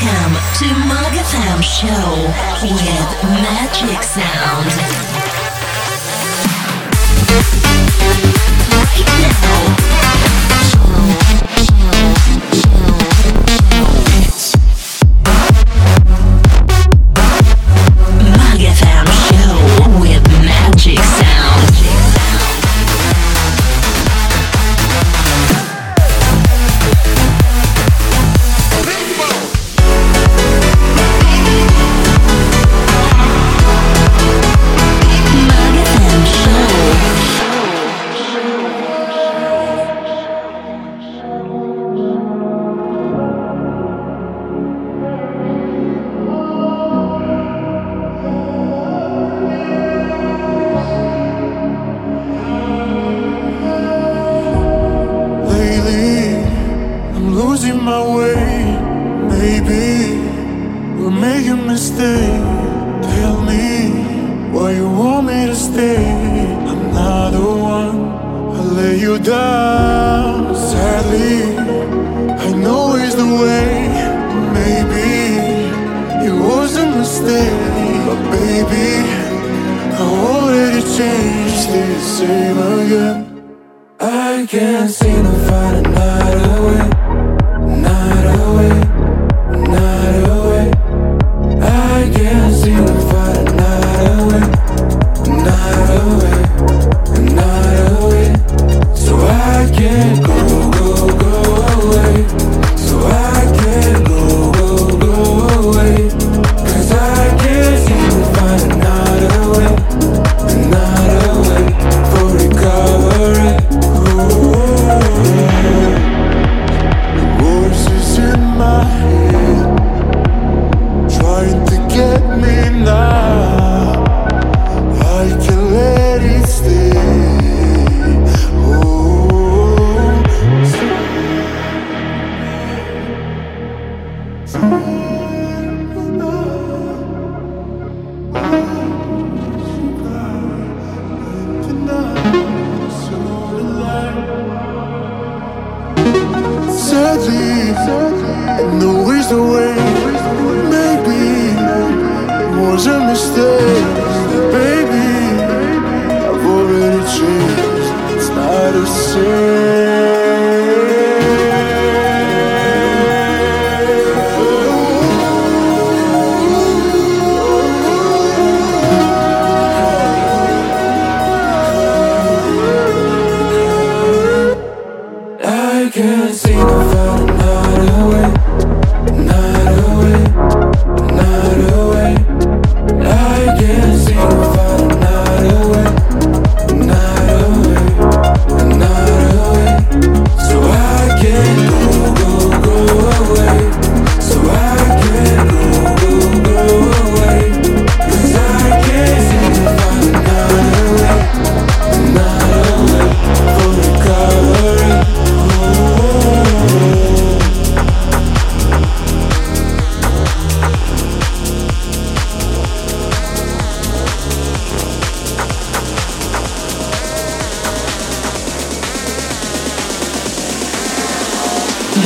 Welcome to Maga Fam Show with Magic Sound. Right now.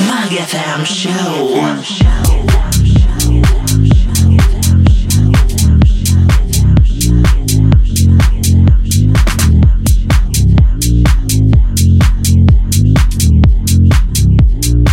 Maga Fam Show with Magic Sound.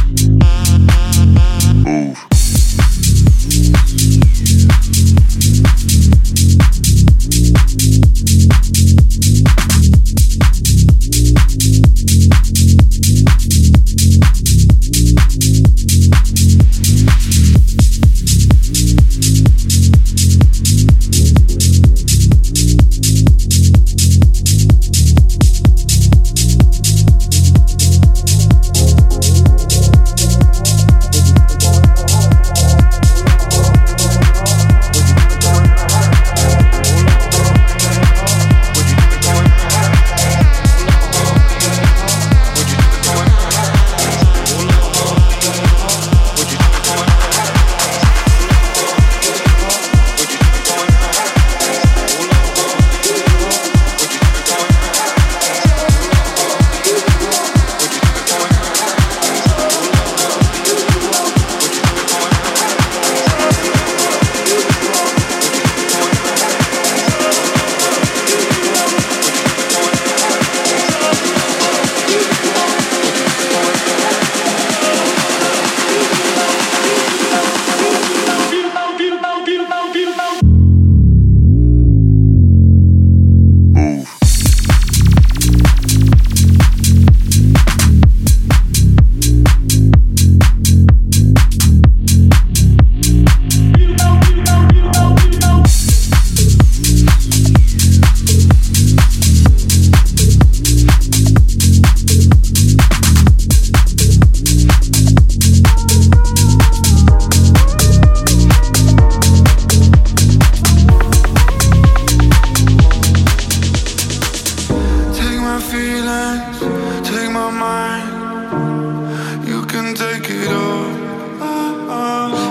couldn't take it all.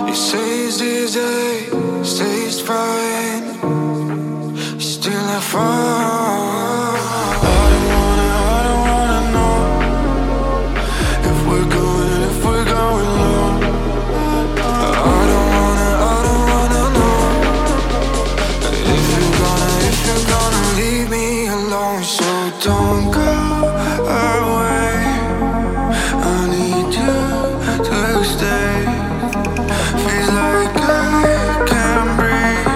He says this day, stays fine. He's still not far. I don't wanna know if we're going, low. I don't wanna know if you're gonna leave me alone. So don't go away. I need you to stay. Feels like I can't breathe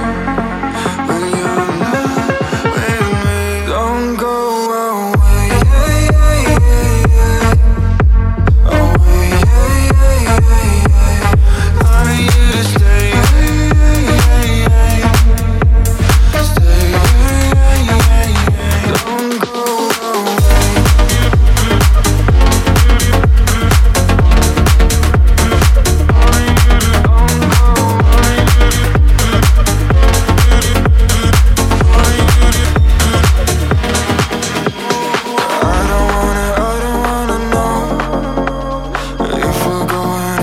when you're not with me. Don't go away, away. I need you to stay, stay. Don't go away.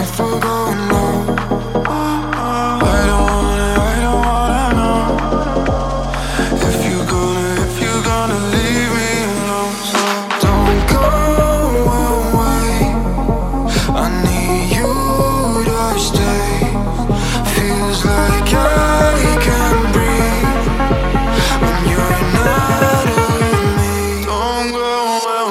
If we're going low. I don't wanna know if you're gonna leave me alone. So don't go away. I need you to stay. Feels like I can't breathe when you're not with me. Don't go away.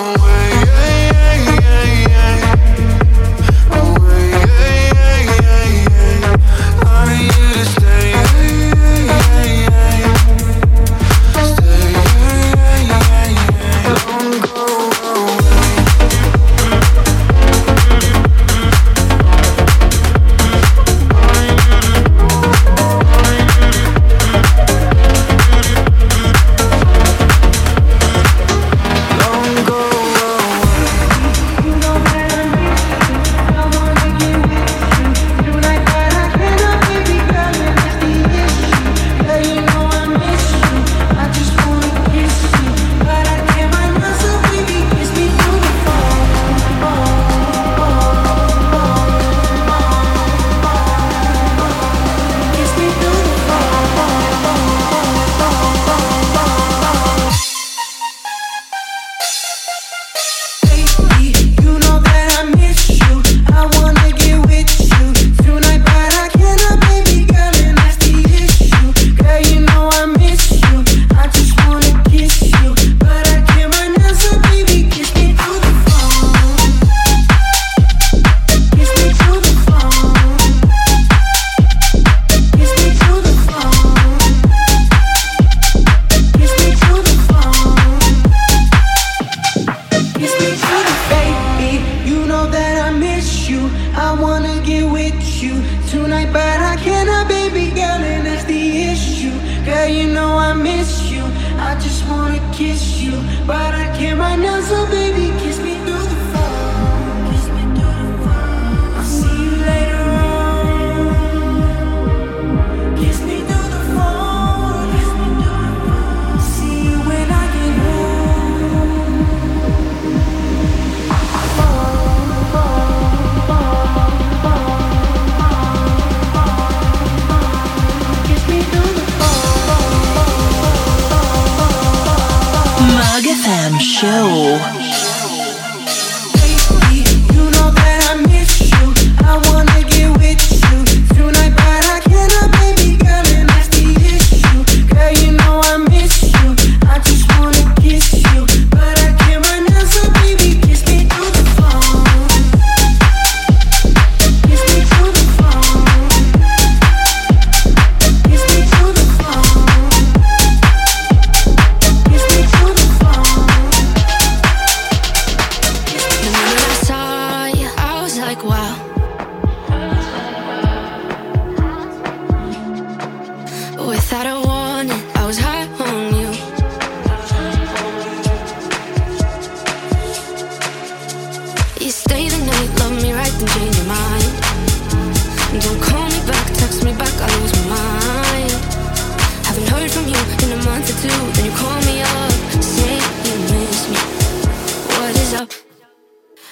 Bug-A-Fam show.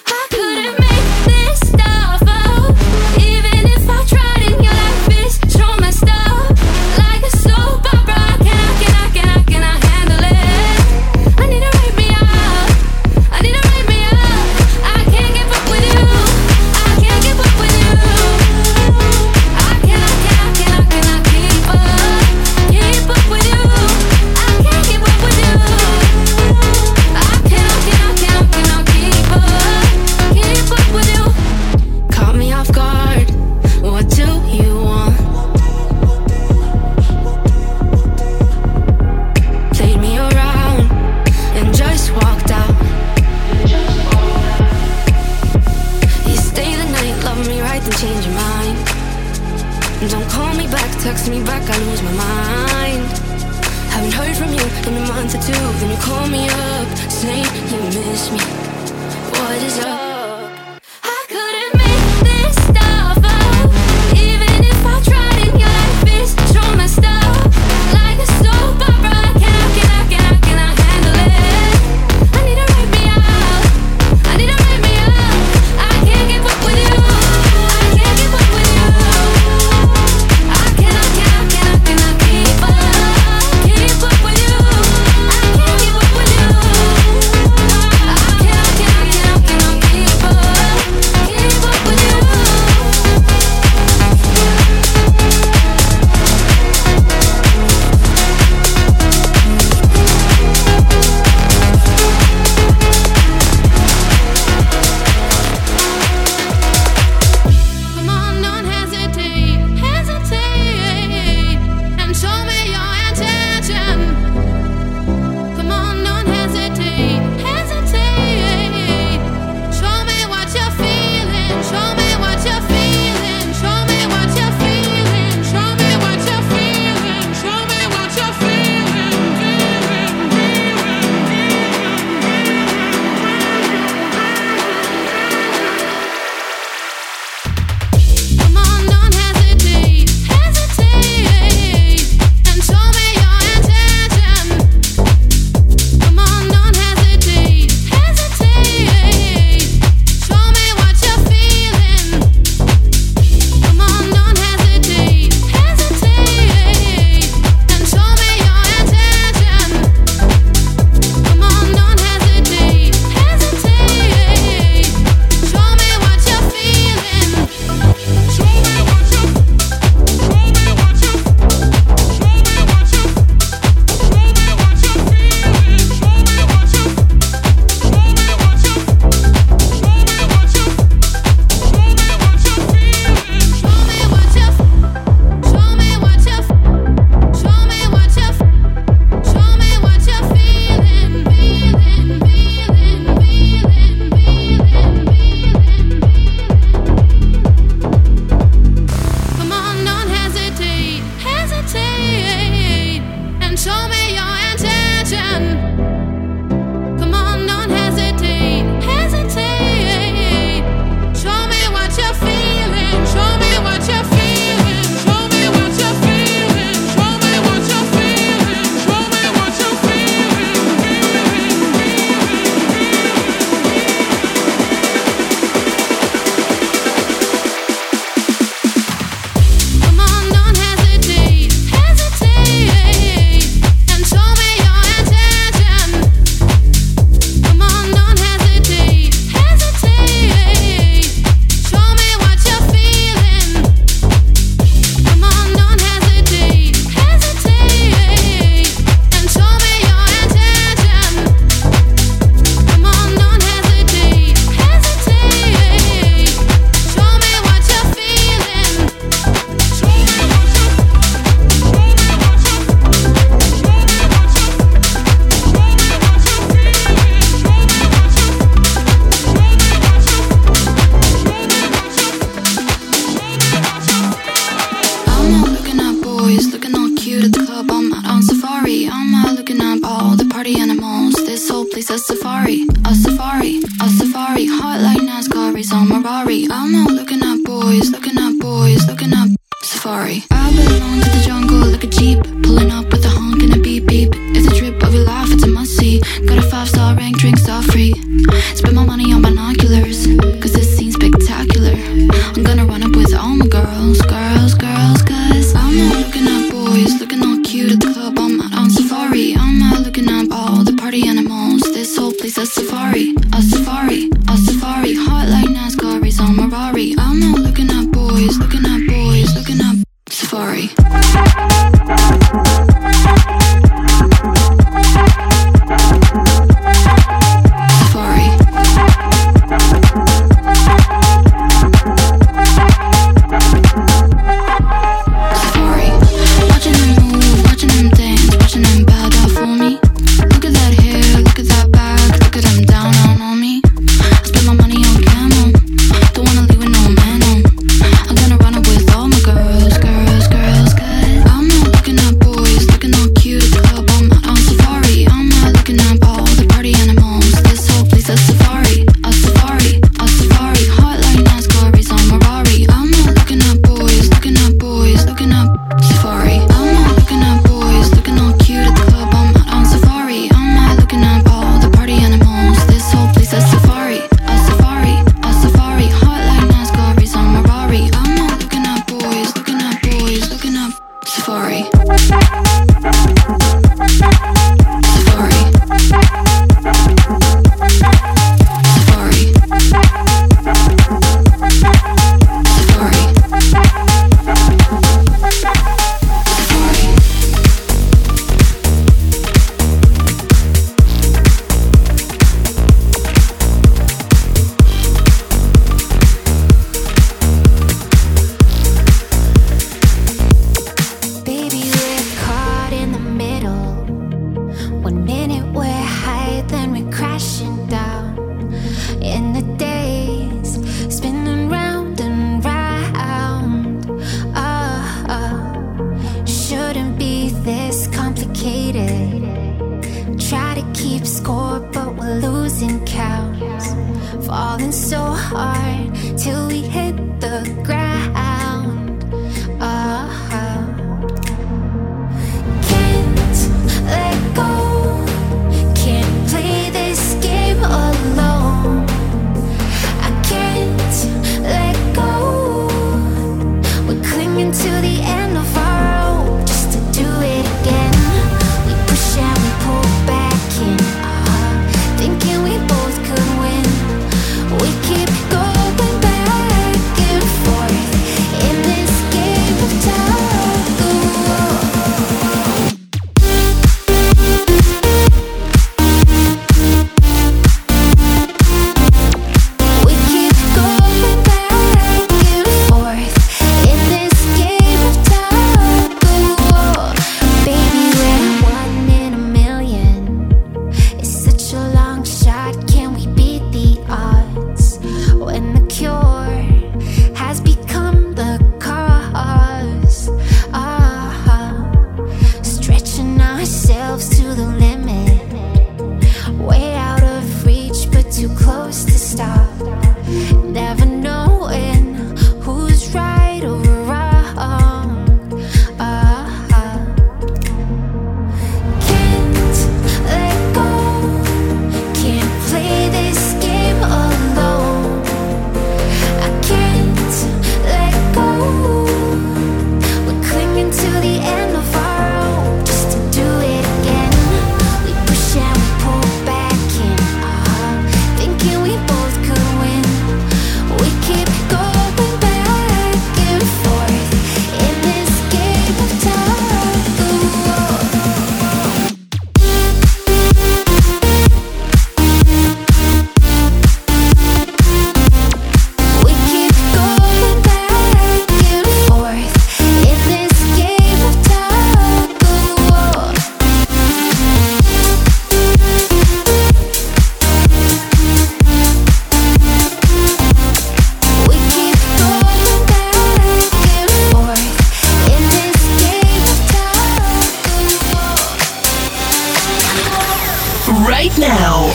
I couldn't make this up. and change your mind. Don't call me back, text me back, I lose my mind. Haven't heard from you in a month or two, then you call me up, saying you miss me. What is up?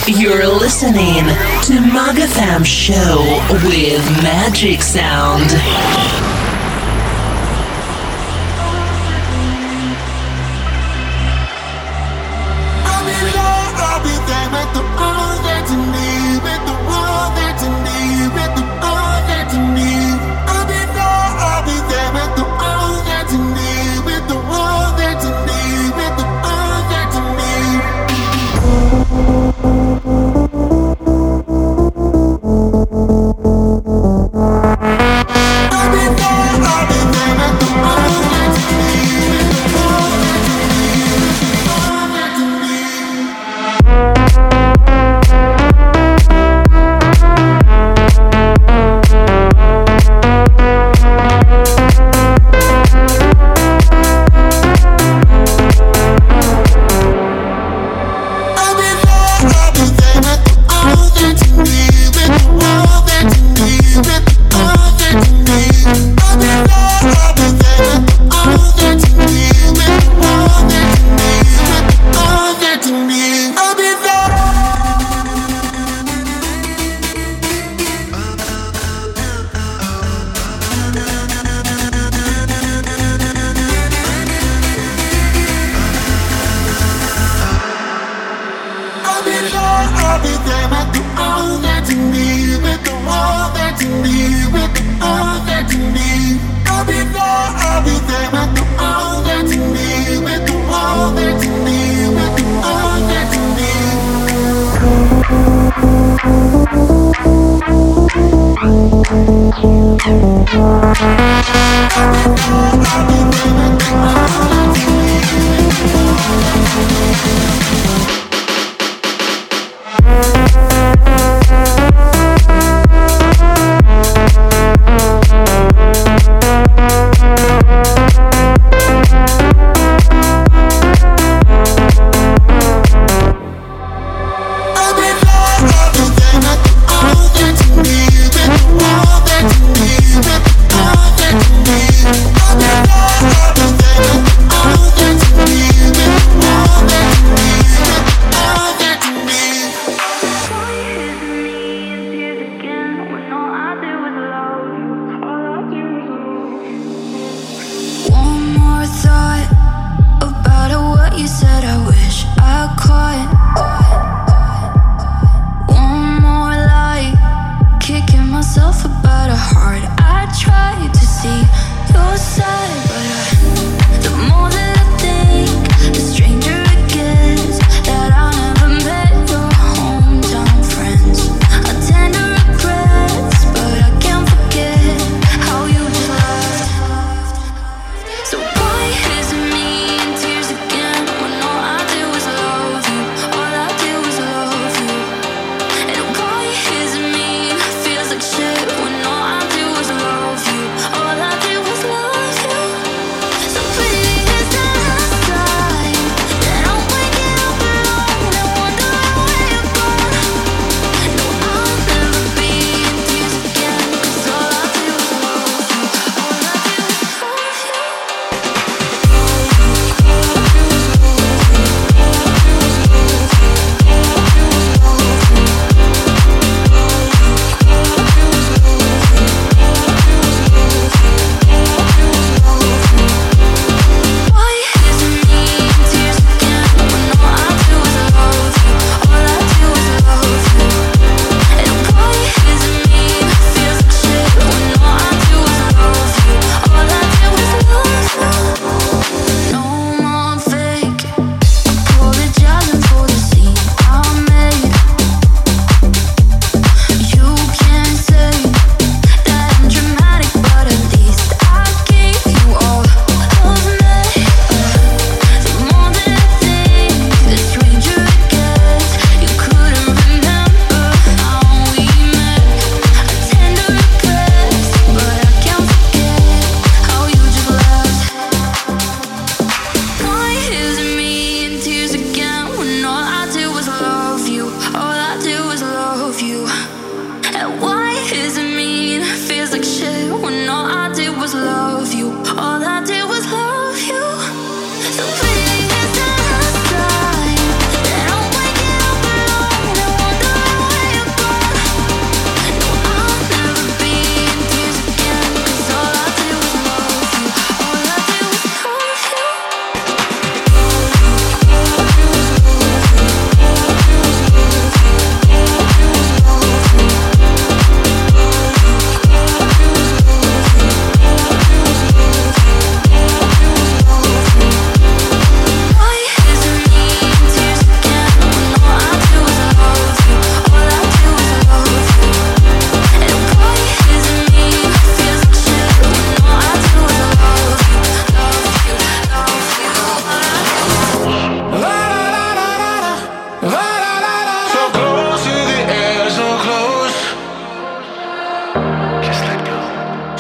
You're listening to Maga Fam Show with Magic Sound.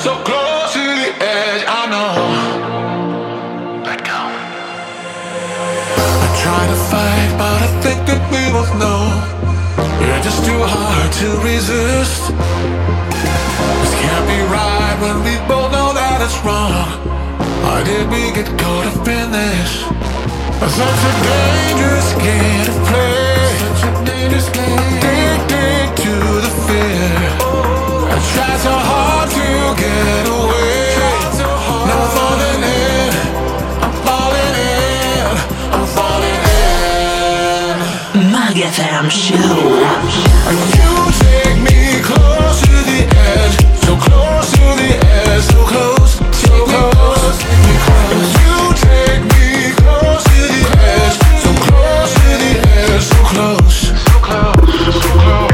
So close to the edge, I know. Let go. I try to fight, but I think that we both know you're just too hard to resist. This can't be right when we both know that it's wrong. Why did we get caught up in this? Such a dangerous game to play. Such a dangerous game. Addicted to the fear. I try so hard to get away. Now I'm falling in. I'm falling in. I'm falling in. Maga Fam Show. And you take me close to the edge. So close to the edge. So close. So close. Take me close. And you take me close to the edge. So close to the edge. So close. So close. So close.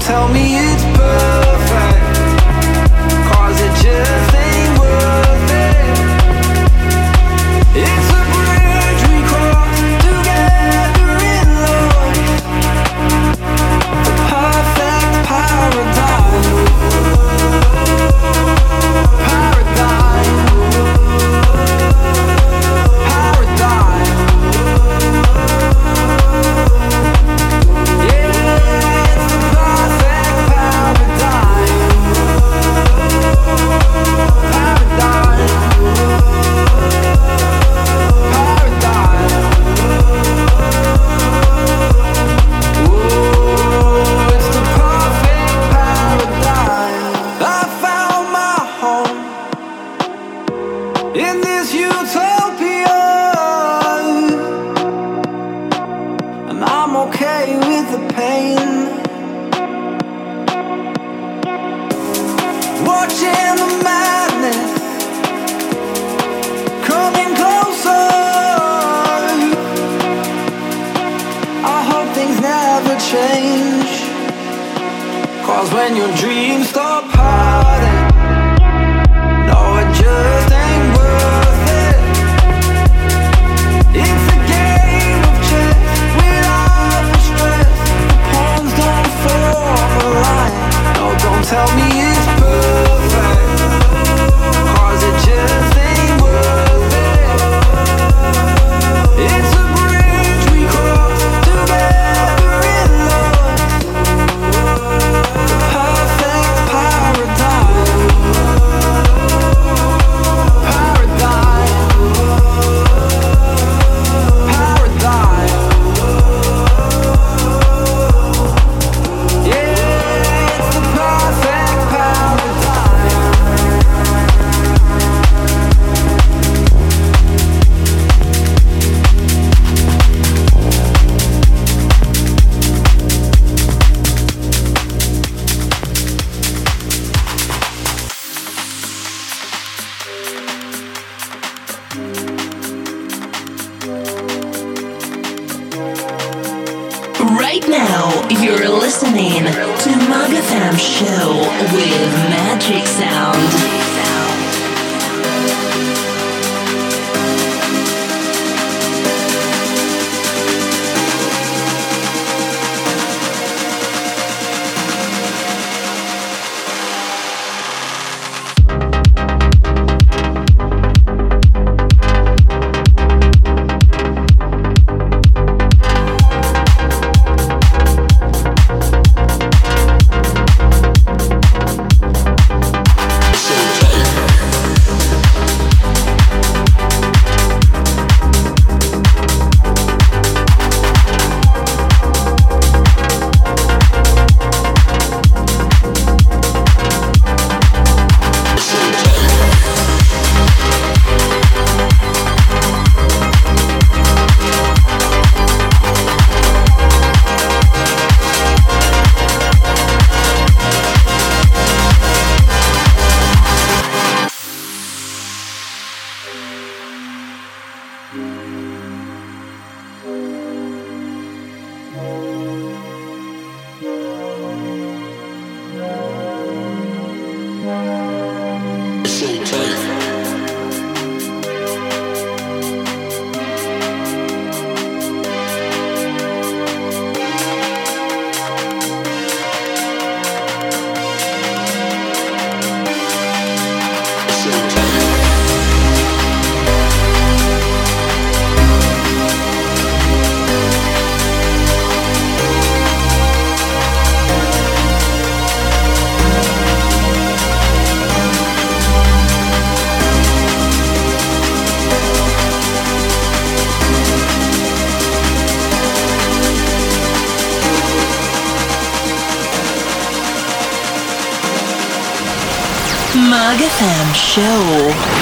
Tell me it's perfect, 'cause it just ain't worth it. Right now, you're listening to Maga Fam Show with Magic Sound. Bug-A-Fam Show.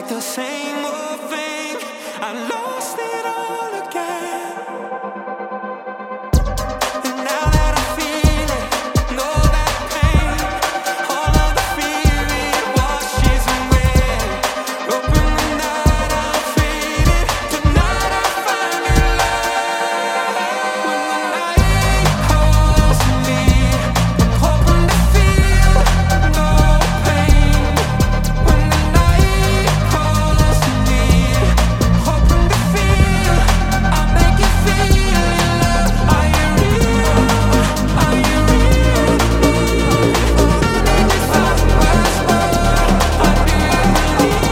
like the same old thing. I lost it all again. And now that I feel it, know that pain, all of the fear it washes away. Open the night, I'm faded. Tonight I find it love. When the night calls to me, I'm hoping to feel no pain. When the night calls to me, I'm hoping to feel. I'll make you feel in love. Are you real? Are you real? If I was born, I'd be a millionaire.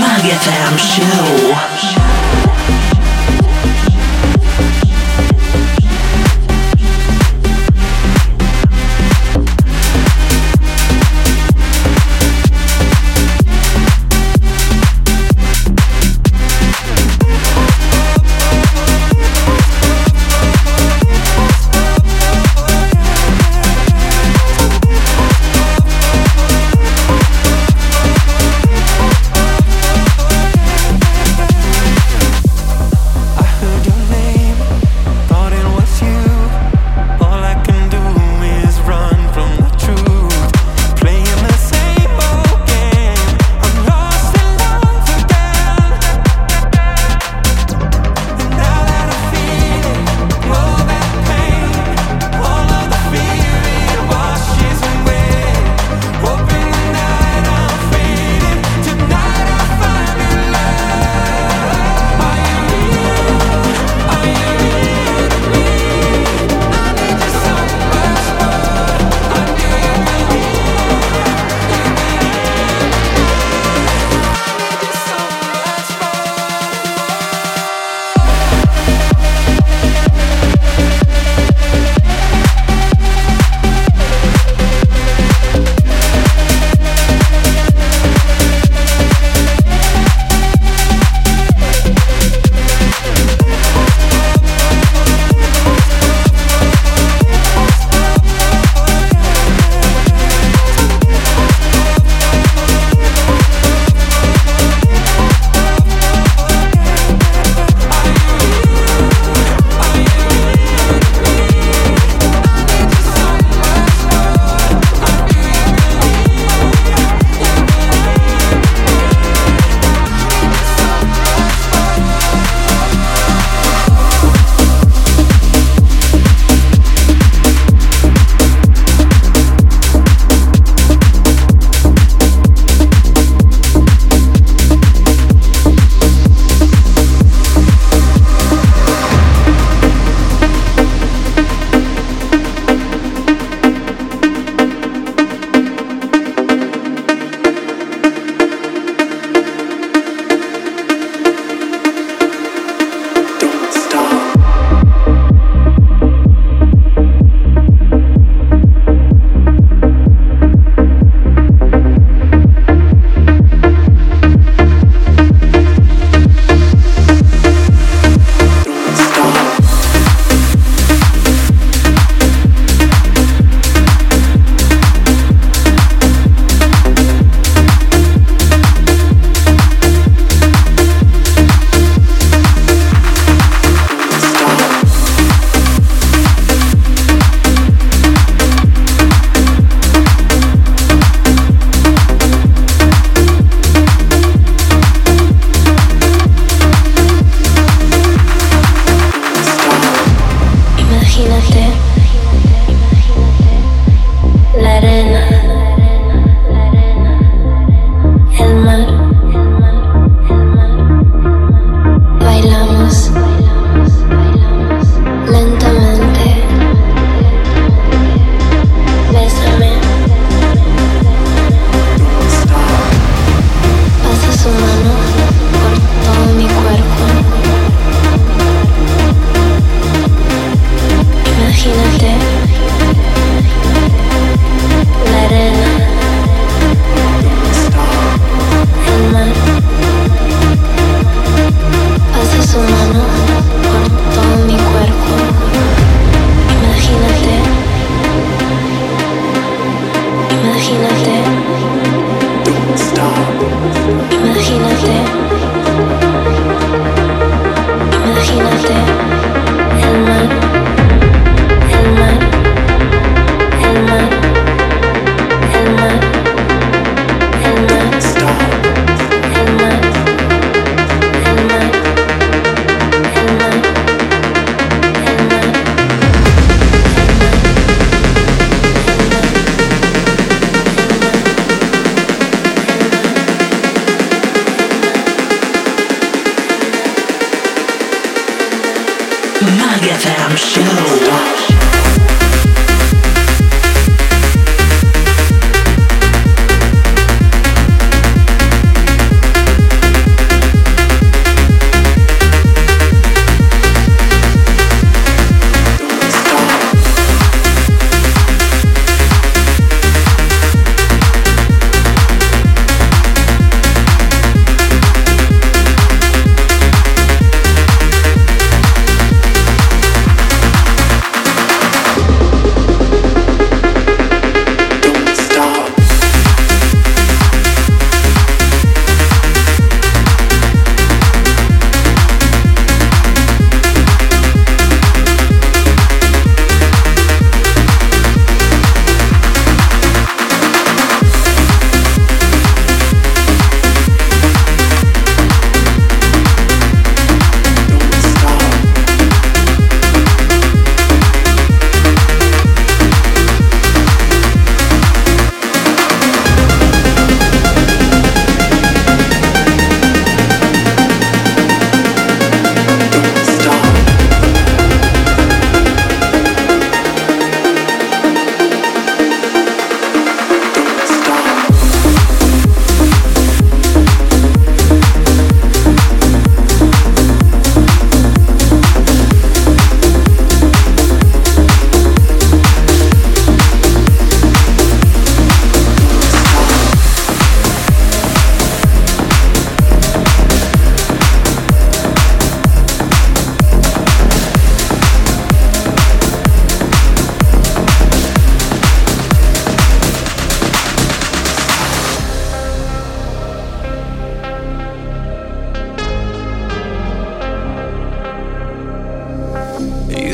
Maga Fam Show. Bug-A-Fam show.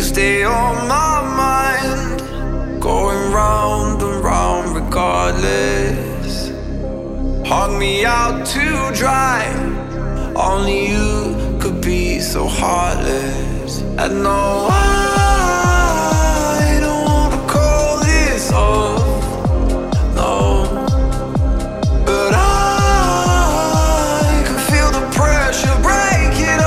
Stay on my mind, going round and round regardless. Hung me out to dry, only you could be so heartless. And no, I don't wanna call this off, no. But I can feel the pressure breaking up.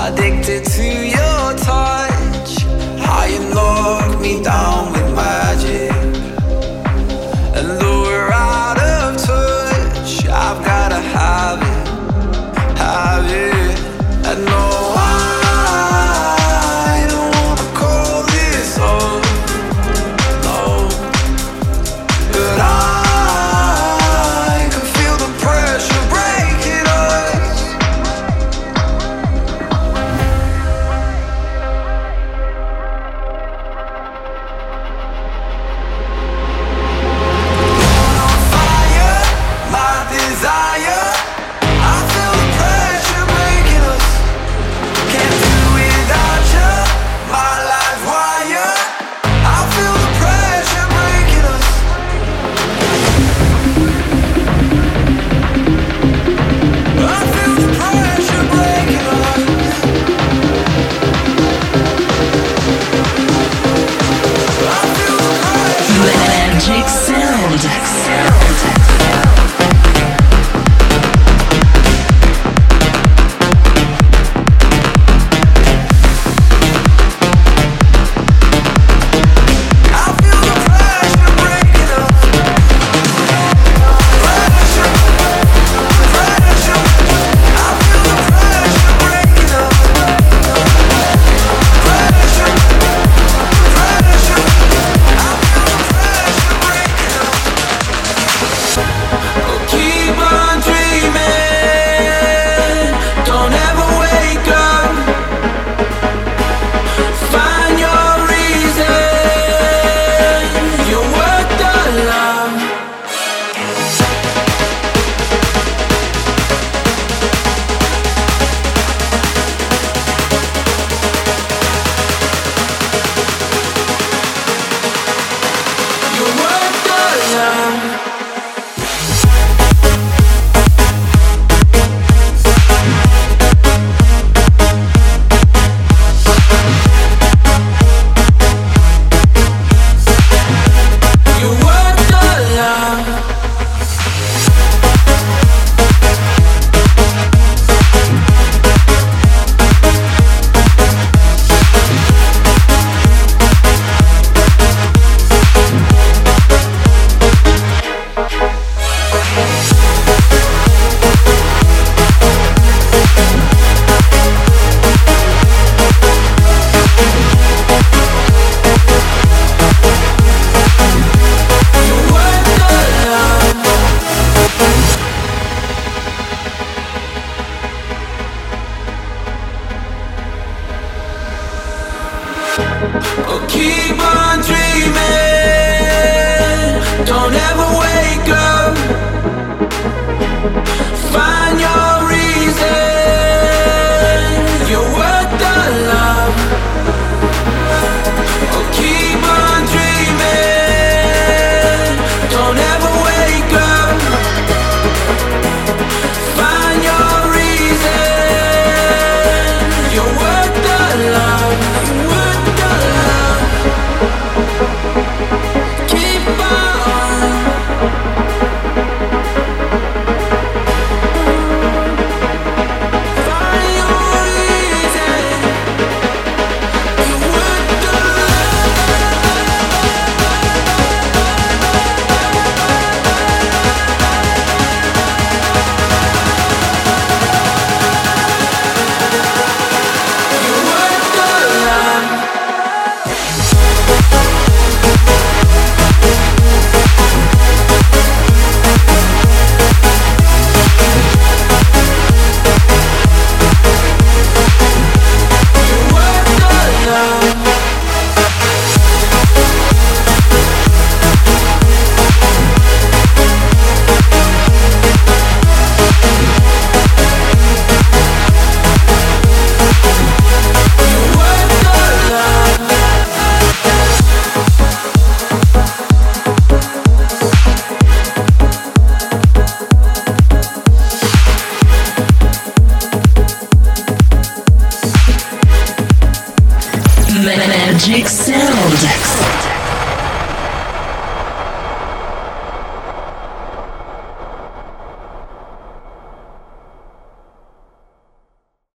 Addicted to your touch, how you knock me down with magic. And though we're out of touch, I've gotta have it, have it. And no, I don't wanna call this off, no. But I can feel the pressure breaking us. club.